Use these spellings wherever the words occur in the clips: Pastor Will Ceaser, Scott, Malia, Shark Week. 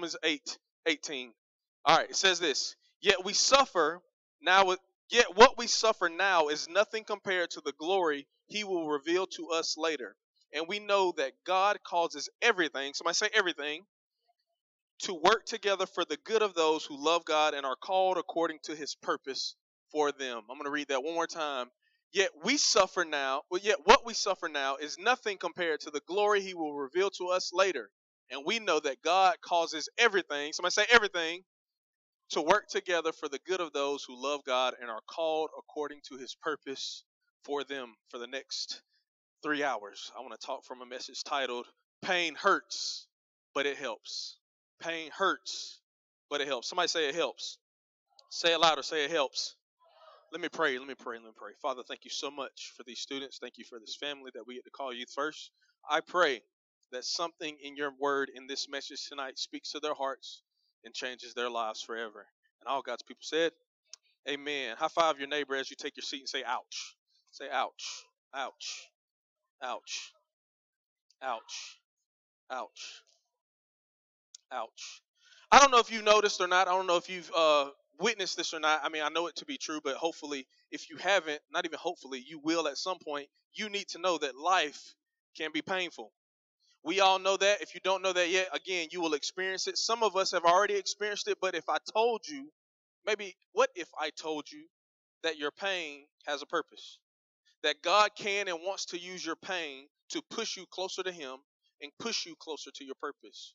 Romans 8:18. All right, it says this. Yet what we suffer now is nothing compared to the glory he will reveal to us later. And we know that God causes everything, somebody say everything, to work together for the good of those who love God and are called according to his purpose for them. I'm going to read that one more time. Yet what we suffer now is nothing compared to the glory he will reveal to us later. And we know that God causes everything, somebody say everything, to work together for the good of those who love God and are called according to his purpose for them. For the next 3 hours, I want to talk from a message titled, Pain Hurts, But It Helps. Pain hurts, but it helps. Somebody say it helps. Say it louder, say it helps. Let me pray. Father, thank you so much for these students. Thank you for this family that we get to call Youth First. I pray that something in your word in this message tonight speaks to their hearts and changes their lives forever. And all God's people said, amen. High five your neighbor as you take your seat and say, ouch. Say, ouch, ouch, ouch, ouch, ouch, ouch. I don't know if you noticed or not. I don't know if you've witnessed this or not. I mean, I know it to be true, but hopefully, if you haven't, not even hopefully, you will at some point. You need to know that life can be painful. We all know that. If you don't know that yet, again, you will experience it. Some of us have already experienced it, but what if I told you that your pain has a purpose? That God can and wants to use your pain to push you closer to Him and push you closer to your purpose.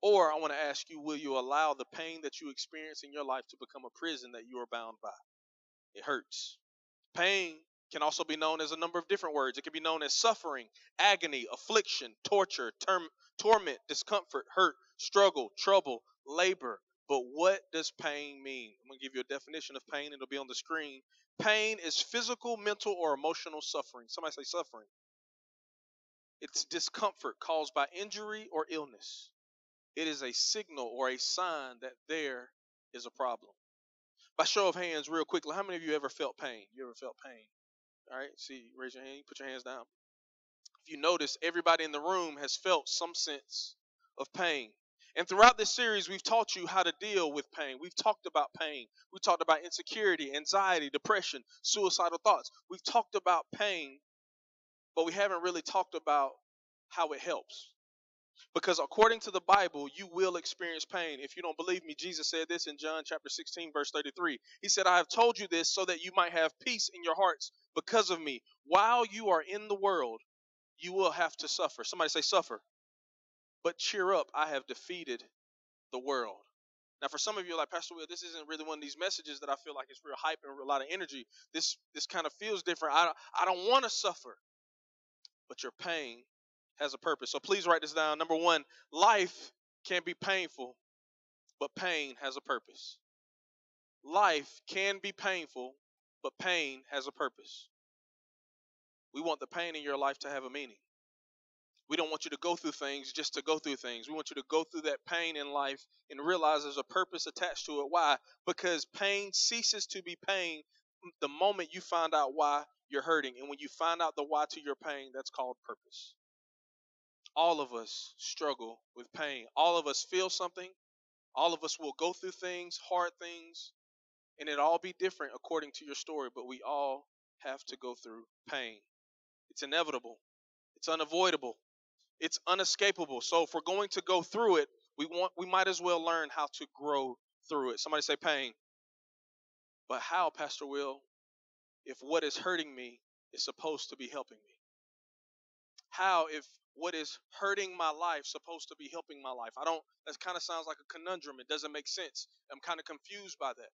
Or I want to ask you, will you allow the pain that you experience in your life to become a prison that you are bound by? It hurts. Pain can also be known as a number of different words. It can be known as suffering, agony, affliction, torture, torment, discomfort, hurt, struggle, trouble, labor. But what does pain mean? I'm going to give you a definition of pain. It'll be on the screen. Pain is physical, mental, or emotional suffering. Somebody say suffering. It's discomfort caused by injury or illness. It is a signal or a sign that there is a problem. By show of hands, real quickly, how many of you ever felt pain? You ever felt pain? All right, see, raise your hand, put your hands down. If you notice, everybody in the room has felt some sense of pain. And throughout this series, we've taught you how to deal with pain. We've talked about pain. We talked about insecurity, anxiety, depression, suicidal thoughts. We've talked about pain, but we haven't really talked about how it helps. Because according to the Bible, you will experience pain. If you don't believe me, Jesus said this in John chapter 16, verse 33. He said, I have told you this so that you might have peace in your hearts because of me. While you are in the world, you will have to suffer. Somebody say suffer. But cheer up, I have defeated the world. Now, for some of you, like, Pastor Will, this isn't really one of these messages that I feel like it's real hype and a lot of energy. This kind of feels different. I don't want to suffer. But your pain has a purpose. So please write this down. Number one, life can be painful, but pain has a purpose. Life can be painful, but pain has a purpose. We want the pain in your life to have a meaning. We don't want you to go through things just to go through things. We want you to go through that pain in life and realize there's a purpose attached to it. Why? Because pain ceases to be pain the moment you find out why you're hurting. And when you find out the why to your pain, that's called purpose. All of us struggle with pain. All of us feel something. All of us will go through things, hard things, and it'll all be different according to your story, but we all have to go through pain. It's inevitable. It's unavoidable. It's unescapable. So if we're going to go through it, we might as well learn how to grow through it. Somebody say pain. But how, Pastor Will, if what is hurting me is supposed to be helping me? How if what is hurting my life supposed to be helping my life? That kind of sounds like a conundrum. It doesn't make sense. I'm kind of confused by that.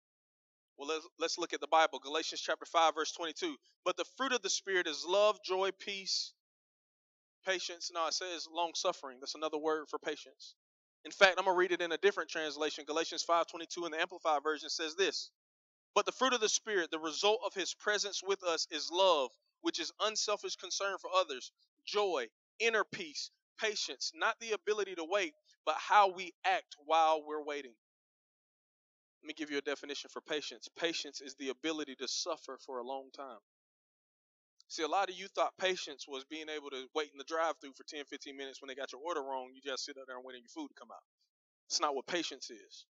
Well, let's look at the Bible. Galatians chapter 5, verse 22. But the fruit of the Spirit is love, joy, peace, patience. No, it says long-suffering. That's another word for patience. In fact, I'm going to read it in a different translation. Galatians 5:22 in the Amplified Version says this. But the fruit of the Spirit, the result of His presence with us, is love, which is unselfish concern for others, joy, inner peace, patience, not the ability to wait, but how we act while we're waiting. Let me give you a definition for patience. Patience is the ability to suffer for a long time. See, a lot of you thought patience was being able to wait in the drive-thru for 10, 15 minutes when they got your order wrong. You just sit up there and wait for your food to come out. It's not what patience is.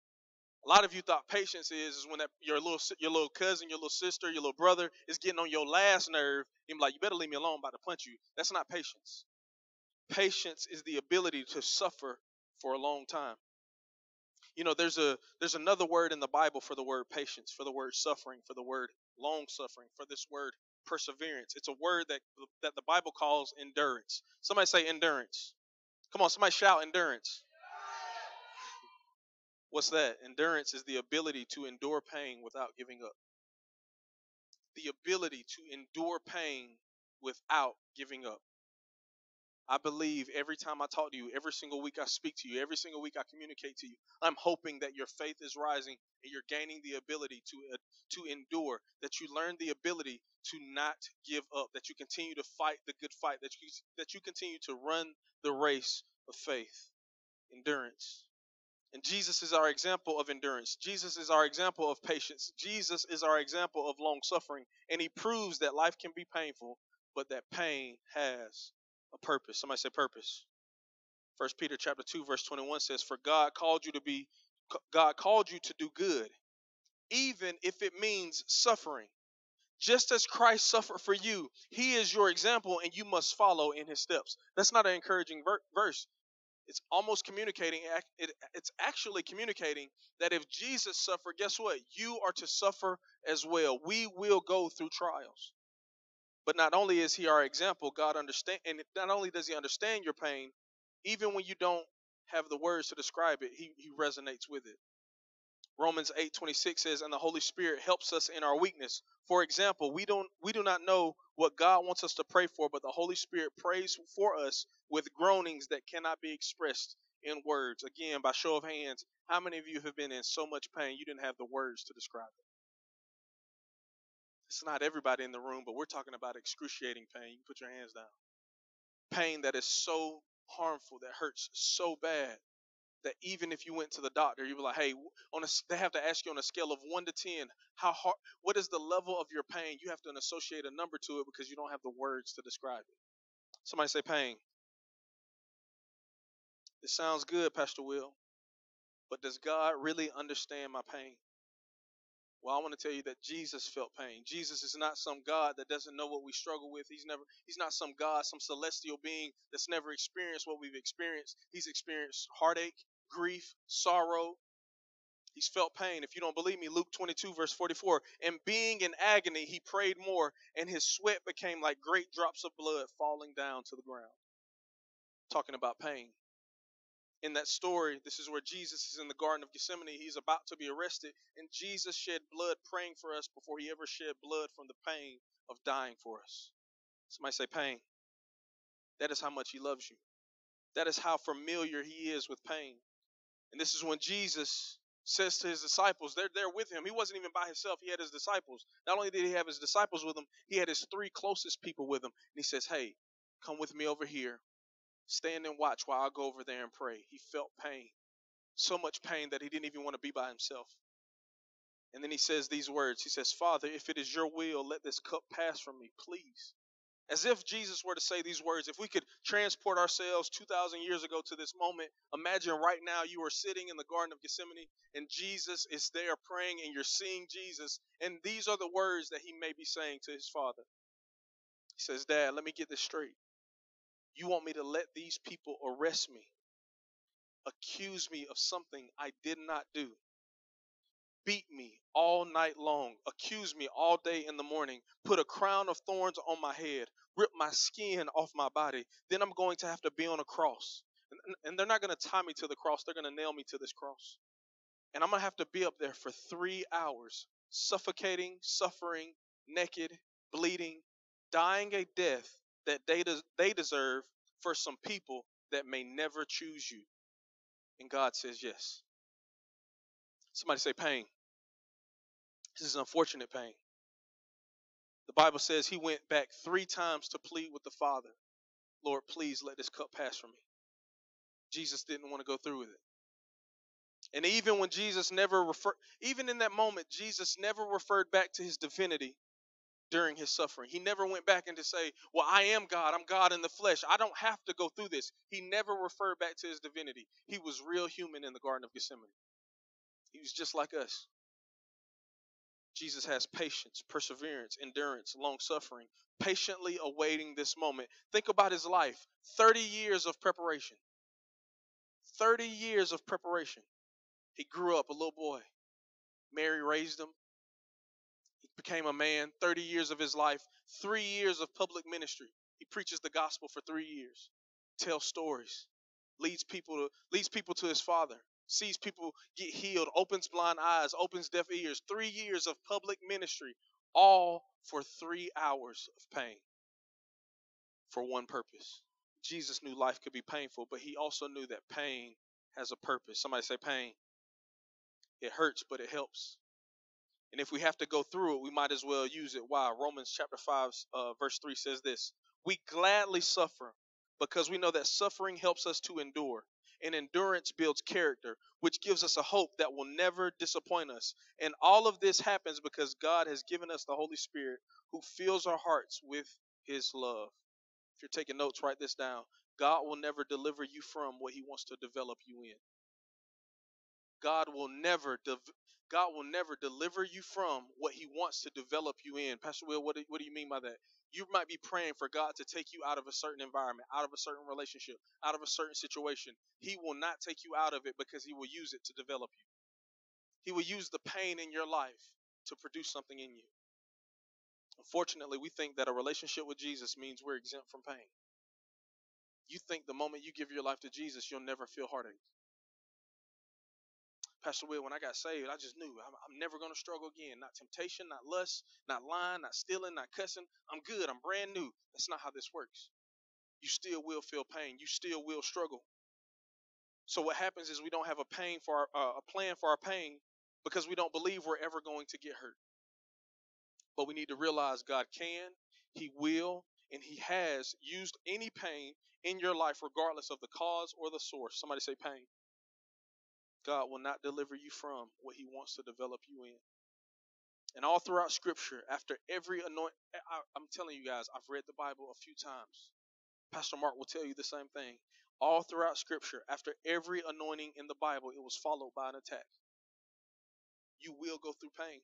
A lot of you thought patience is when that your little cousin, your little sister, your little brother is getting on your last nerve. You're like, you better leave me alone, I'm about to punch you. That's not patience. Patience is the ability to suffer for a long time. You know, there's another word in the Bible for the word patience, for the word suffering, for the word long suffering, for this word perseverance. It's a word that the Bible calls endurance. Somebody say endurance. Come on, somebody shout endurance. What's that? Endurance is the ability to endure pain without giving up. The ability to endure pain without giving up. I believe every time I talk to you, every single week I speak to you, every single week I communicate to you, I'm hoping that your faith is rising and you're gaining the ability to endure, that you learn the ability to not give up, that you continue to fight the good fight, that you continue to run the race of faith. Endurance. And Jesus is our example of endurance. Jesus is our example of patience. Jesus is our example of long suffering. And he proves that life can be painful, but that pain has a purpose. Somebody say purpose. 1 Peter chapter 2 verse 21 says, "For God called you to do good, even if it means suffering. Just as Christ suffered for you, he is your example and you must follow in his steps." That's not an encouraging verse. It's almost communicating, it's actually communicating that if Jesus suffered, guess what? You are to suffer as well. We will go through trials. But not only is he our example, God understands, and not only does he understand your pain, even when you don't have the words to describe it, he resonates with it. Romans 8:26 says, "And the Holy Spirit helps us in our weakness. For example, we do not know what God wants us to pray for, but the Holy Spirit prays for us with groanings that cannot be expressed in words." Again, by show of hands, how many of you have been in so much pain you didn't have the words to describe it? It's not everybody in the room, but we're talking about excruciating pain. You can put your hands down. Pain that is so harmful, that hurts so bad, that even if you went to the doctor, you'd be like, hey, they have to ask you on a scale of 1 to 10, how hard, what is the level of your pain? You have to associate a number to it because you don't have the words to describe it. Somebody say pain. It sounds good, Pastor Will, but does God really understand my pain? Well, I want to tell you that Jesus felt pain. Jesus is not some God that doesn't know what we struggle with. He's not some God, some celestial being that's never experienced what we've experienced. He's experienced heartache, grief, sorrow. He's felt pain. If you don't believe me, Luke 22, verse 44, "And being in agony, he prayed more, and his sweat became like great drops of blood falling down to the ground." Talking about pain. In that story, this is where Jesus is in the Garden of Gethsemane. He's about to be arrested, and Jesus shed blood praying for us before he ever shed blood from the pain of dying for us. Somebody say pain. That is how much he loves you. That is how familiar he is with pain. And this is when Jesus says to his disciples, they're there with him. He wasn't even by himself. He had his disciples. Not only did he have his disciples with him, he had his three closest people with him. And he says, hey, come with me over here. Stand and watch while I go over there and pray. He felt pain, so much pain that he didn't even want to be by himself. And then he says these words. He says, "Father, if it is your will, let this cup pass from me, please." As if Jesus were to say these words. If we could transport ourselves 2,000 years ago to this moment, imagine right now you are sitting in the Garden of Gethsemane and Jesus is there praying and you're seeing Jesus. And these are the words that he may be saying to his father. He says, "Dad, let me get this straight. You want me to let these people arrest me, accuse me of something I did not do, beat me all night long, accuse me all day in the morning, put a crown of thorns on my head, rip my skin off my body. Then I'm going to have to be on a cross. And they're not going to tie me to the cross. They're going to nail me to this cross. And I'm going to have to be up there for 3 hours, suffocating, suffering, naked, bleeding, dying a death that they deserve for some people that may never choose you." And God says yes. Somebody say pain. This is unfortunate pain. The Bible says he went back 3 times to plead with the Father. "Lord, please let this cup pass from me." Jesus didn't want to go through with it. And even when Jesus never referred, even in that moment, Jesus never referred back to his divinity. during his suffering. He never went back and to say, well, I am God. I'm God in the flesh. I don't have to go through this. He never referred back to his divinity. He was real human in the Garden of Gethsemane. He was just like us. Jesus has patience, perseverance, endurance, long-suffering, patiently awaiting this moment. Think about his life. 30 years of preparation. 30 years of preparation. He grew up a little boy. Mary raised him. He became a man. 30 years of his life. 3 years of public ministry. He preaches the gospel for 3 years. Tells stories. Leads people to his father. Sees people get healed, opens blind eyes, opens deaf ears. 3 years of public ministry, all for 3 hours of pain for one purpose. Jesus knew life could be painful, but he also knew that pain has a purpose. Somebody say pain. It hurts, but it helps. And if we have to go through it, we might as well use it. Why? Romans chapter 5, verse 3 says this. We gladly suffer because we know that suffering helps us to endure. And endurance builds character, which gives us a hope that will never disappoint us. And all of this happens because God has given us the Holy Spirit who fills our hearts with his love. If you're taking notes, write this down. God will never deliver you from what he wants to develop you in. God will never deliver you from what he wants to develop you in. Pastor Will, what do you mean by that? You might be praying for God to take you out of a certain environment, out of a certain relationship, out of a certain situation. He will not take you out of it because he will use it to develop you. He will use the pain in your life to produce something in you. Unfortunately, we think that a relationship with Jesus means we're exempt from pain. You think the moment you give your life to Jesus, you'll never feel heartache. Pastor Will, when I got saved, I just knew I'm never going to struggle again. Not temptation, not lust, not lying, not stealing, not cussing. I'm good. I'm brand new. That's not how this works. You still will feel pain. You still will struggle. So what happens is we don't have a plan for our pain because we don't believe we're ever going to get hurt. But we need to realize God can, he will, and he has used any pain in your life regardless of the cause or the source. Somebody say pain. God will not deliver you from what he wants to develop you in. And all throughout Scripture, after every anointing, I'm telling you guys, I've read the Bible a few times. Pastor Mark will tell you the same thing. All throughout Scripture, after every anointing in the Bible, it was followed by an attack. You will go through pain.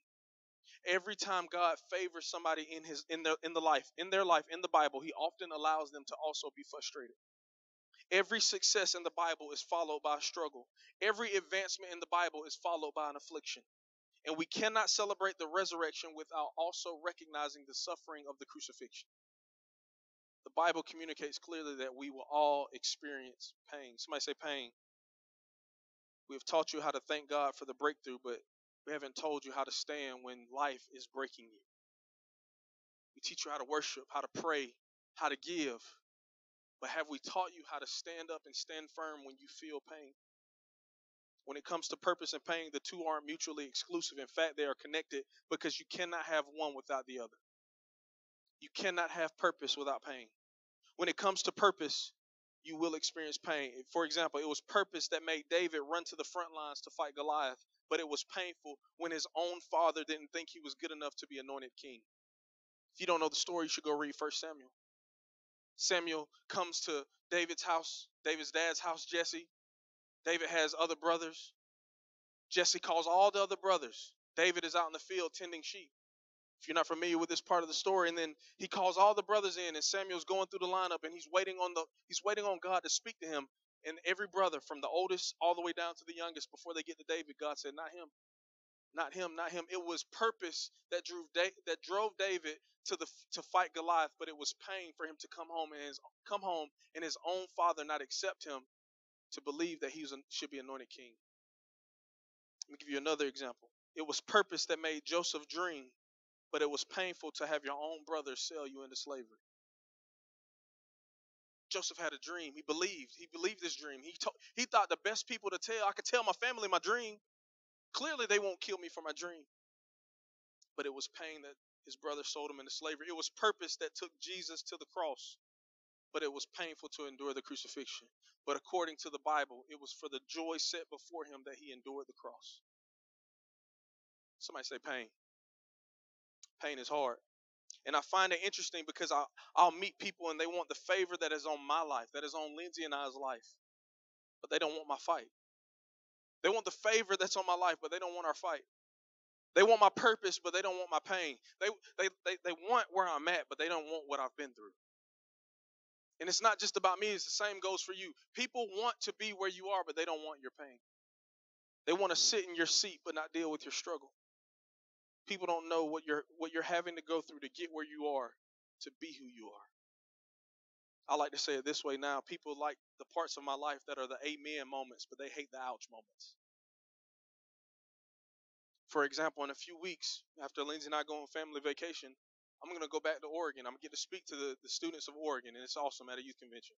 Every time God favors somebody in their life, in the Bible, he often allows them to also be frustrated. Every success in the Bible is followed by a struggle. Every advancement in the Bible is followed by an affliction. And we cannot celebrate the resurrection without also recognizing the suffering of the crucifixion. The Bible communicates clearly that we will all experience pain. Somebody say pain. We have taught you how to thank God for the breakthrough, but we haven't told you how to stand when life is breaking you. We teach you how to worship, how to pray, how to give. But have we taught you how to stand up and stand firm when you feel pain? When it comes to purpose and pain, the two aren't mutually exclusive. In fact, they are connected because you cannot have one without the other. You cannot have purpose without pain. When it comes to purpose, you will experience pain. For example, it was purpose that made David run to the front lines to fight Goliath, but it was painful when his own father didn't think he was good enough to be anointed king. If you don't know the story, you should go read 1 Samuel. Samuel comes to David's house, David's dad's house, Jesse. David has other brothers. Jesse calls all the other brothers. David is out in the field tending sheep. If you're not familiar with this part of the story, and then he calls all the brothers in, and Samuel's going through the lineup, and he's waiting on God to speak to him. And every brother, from the oldest all the way down to the youngest, before they get to David, God said, "Not him, not him, not him." It was purpose that drove David to fight Goliath, but it was pain for him to come home and his own father not accept him to believe that he should be anointed king. Let me give you another example. It was purpose that made Joseph dream, but it was painful to have your own brother sell you into slavery. Joseph had a dream. He believed his dream. He thought the best people to tell, I could tell my family my dream. Clearly, they won't kill me for my dream. But it was pain that his brother sold him into slavery. It was purpose that took Jesus to the cross, but it was painful to endure the crucifixion. But according to the Bible, it was for the joy set before him that he endured the cross. Somebody say pain. Pain is hard. And I find it interesting because I'll meet people and they want the favor that is on my life, that is on Lindsay and I's life, but they don't want my fight. They want the favor that's on my life, but they don't want our fight. They want my purpose, but they don't want my pain. They want where I'm at, but they don't want what I've been through. And it's not just about me. It's the same goes for you. People want to be where you are, but they don't want your pain. They want to sit in your seat, but not deal with your struggle. People don't know what you're having to go through to get where you are, to be who you are. I like to say it this way now. People like the parts of my life that are the amen moments, but they hate the ouch moments. For example, in a few weeks, after Lindsay and I go on family vacation, I'm going to go back to Oregon. I'm going to get to speak to the students of Oregon, and it's awesome at a youth convention.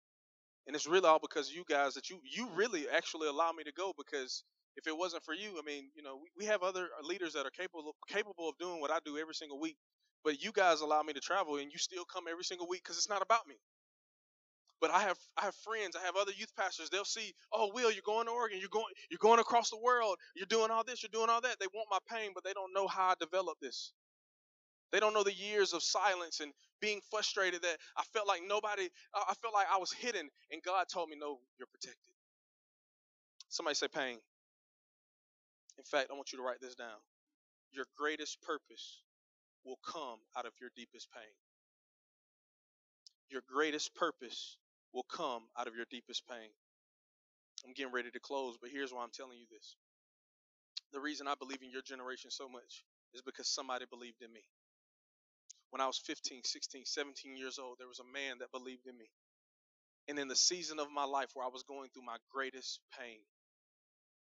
And it's really all because of you guys that you really actually allow me to go, because if it wasn't for you, I mean, you know, we have other leaders that are capable of doing what I do every single week, but you guys allow me to travel, and you still come every single week because it's not about me. But I have friends, I have other youth pastors. They'll see, oh, Will, you're going to Oregon, you're going across the world, you're doing all this, you're doing all that. They want my pain, but they don't know how I developed this. They don't know the years of silence and being frustrated that I felt like I was hidden, and God told me, no, you're protected. Somebody say pain. In fact, I want you to write this down. Your greatest purpose will come out of your deepest pain. Your greatest purpose will come out of your deepest pain. I'm getting ready to close, but here's why I'm telling you this. The reason I believe in your generation so much is because somebody believed in me. When I was 15, 16, 17 years old, there was a man that believed in me. And in the season of my life where I was going through my greatest pain,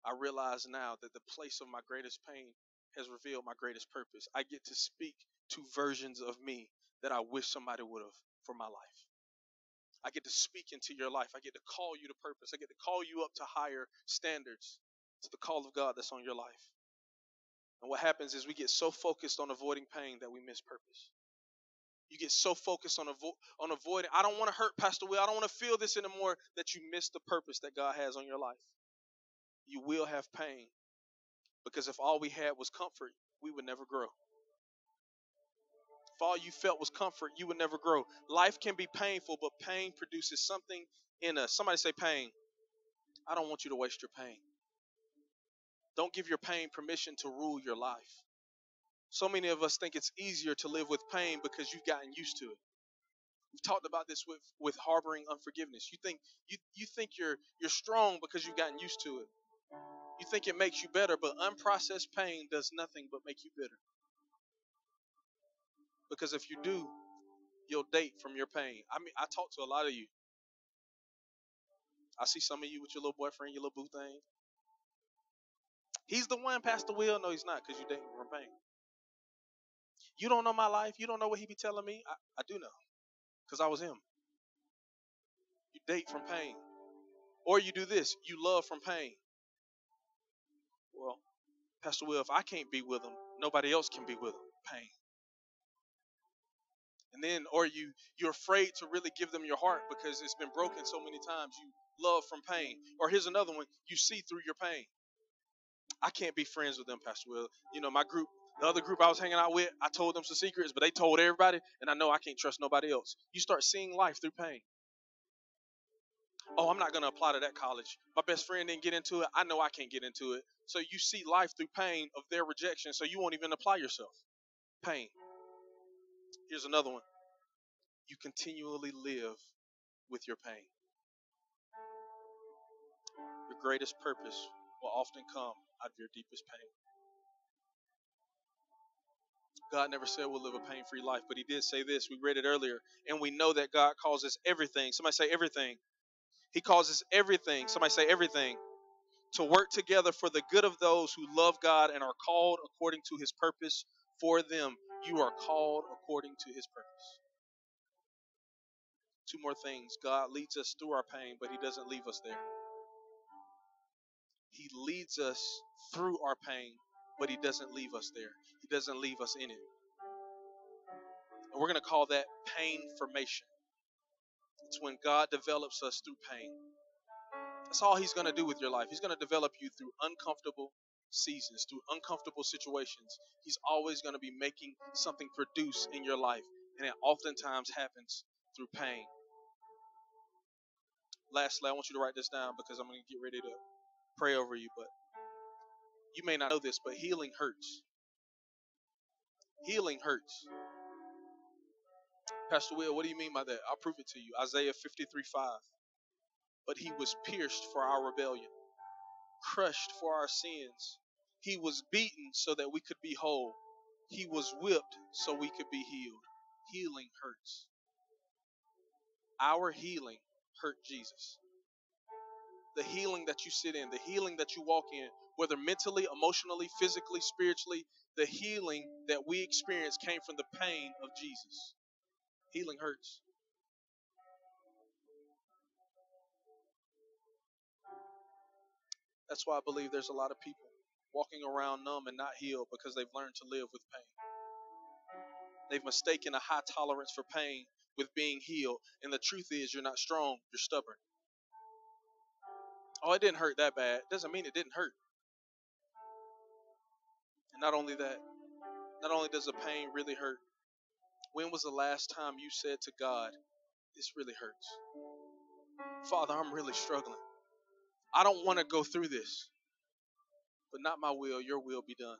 I realize now that the place of my greatest pain has revealed my greatest purpose. I get to speak to versions of me that I wish somebody would have for my life. I get to speak into your life. I get to call you to purpose. I get to call you up to higher standards, to the call of God that's on your life. And what happens is we get so focused on avoiding pain that we miss purpose. You get so focused on avoiding, I don't want to hurt Pastor Will, I don't want to feel this anymore, that you miss the purpose that God has on your life. You will have pain, because if all we had was comfort, we would never grow. If all you felt was comfort, you would never grow. Life can be painful, but pain produces something in us. Somebody say pain. I don't want you to waste your pain. Don't give your pain permission to rule your life. So many of us think it's easier to live with pain because you've gotten used to it. We've talked about this with harboring unforgiveness. You think you're strong because you've gotten used to it. You think it makes you better, but unprocessed pain does nothing but make you bitter. Because if you do, you'll date from your pain. I mean, I talk to a lot of you. I see some of you with your little boyfriend, your little boo thing. He's the one, Pastor Will. No, he's not, because you're dating from pain. You don't know my life. You don't know what he be telling me. I do know, because I was him. You date from pain. Or you do this. You love from pain. Well, Pastor Will, if I can't be with him, nobody else can be with him. Pain. And then, or you're afraid to really give them your heart because it's been broken so many times. You love from pain. Or here's another one. You see through your pain. I can't be friends with them, Pastor Will. You know, my group, the other group I was hanging out with, I told them some secrets, but they told everybody, and I know I can't trust nobody else. You start seeing life through pain. Oh, I'm not going to apply to that college. My best friend didn't get into it. I know I can't get into it. So you see life through pain of their rejection, so you won't even apply yourself. Pain. Here's another one. You continually live with your pain. Your greatest purpose will often come out of your deepest pain. God never said we'll live a pain-free life, but he did say this. We read it earlier, and we know that God calls us everything. Somebody say everything. He calls us everything. Somebody say everything. To work together for the good of those who love God and are called according to his purpose for them. You are called according to his purpose. Two more things. God leads us through our pain, but he doesn't leave us there. He leads us through our pain, but he doesn't leave us there. He doesn't leave us in it. And we're going to call that pain-formation. It's when God develops us through pain. That's all he's going to do with your life. He's going to develop you through uncomfortable seasons, through uncomfortable situations. He's always going to be making something produce in your life. And it oftentimes happens through pain. Lastly, I want you to write this down because I'm going to get ready to pray over you. But you may not know this, but healing hurts. Healing hurts. Pastor Will, what do you mean by that? I'll prove it to you. Isaiah 53:5. But he was pierced for our rebellion, crushed for our sins. He was beaten so that we could be whole. He was whipped so we could be healed. Healing hurts. Our healing hurt Jesus. The healing that you sit in, the healing that you walk in, whether mentally, emotionally, physically, spiritually, the healing that we experience came from the pain of Jesus. Healing hurts. That's why I believe there's a lot of people walking around numb and not healed because they've learned to live with pain. They've mistaken a high tolerance for pain with being healed. And the truth is, you're not strong, you're stubborn. Oh, it didn't hurt that bad. Doesn't mean it didn't hurt. And not only that, not only does the pain really hurt, when was the last time you said to God, this really hurts? Father, I'm really struggling. I don't want to go through this, but not my will, your will be done.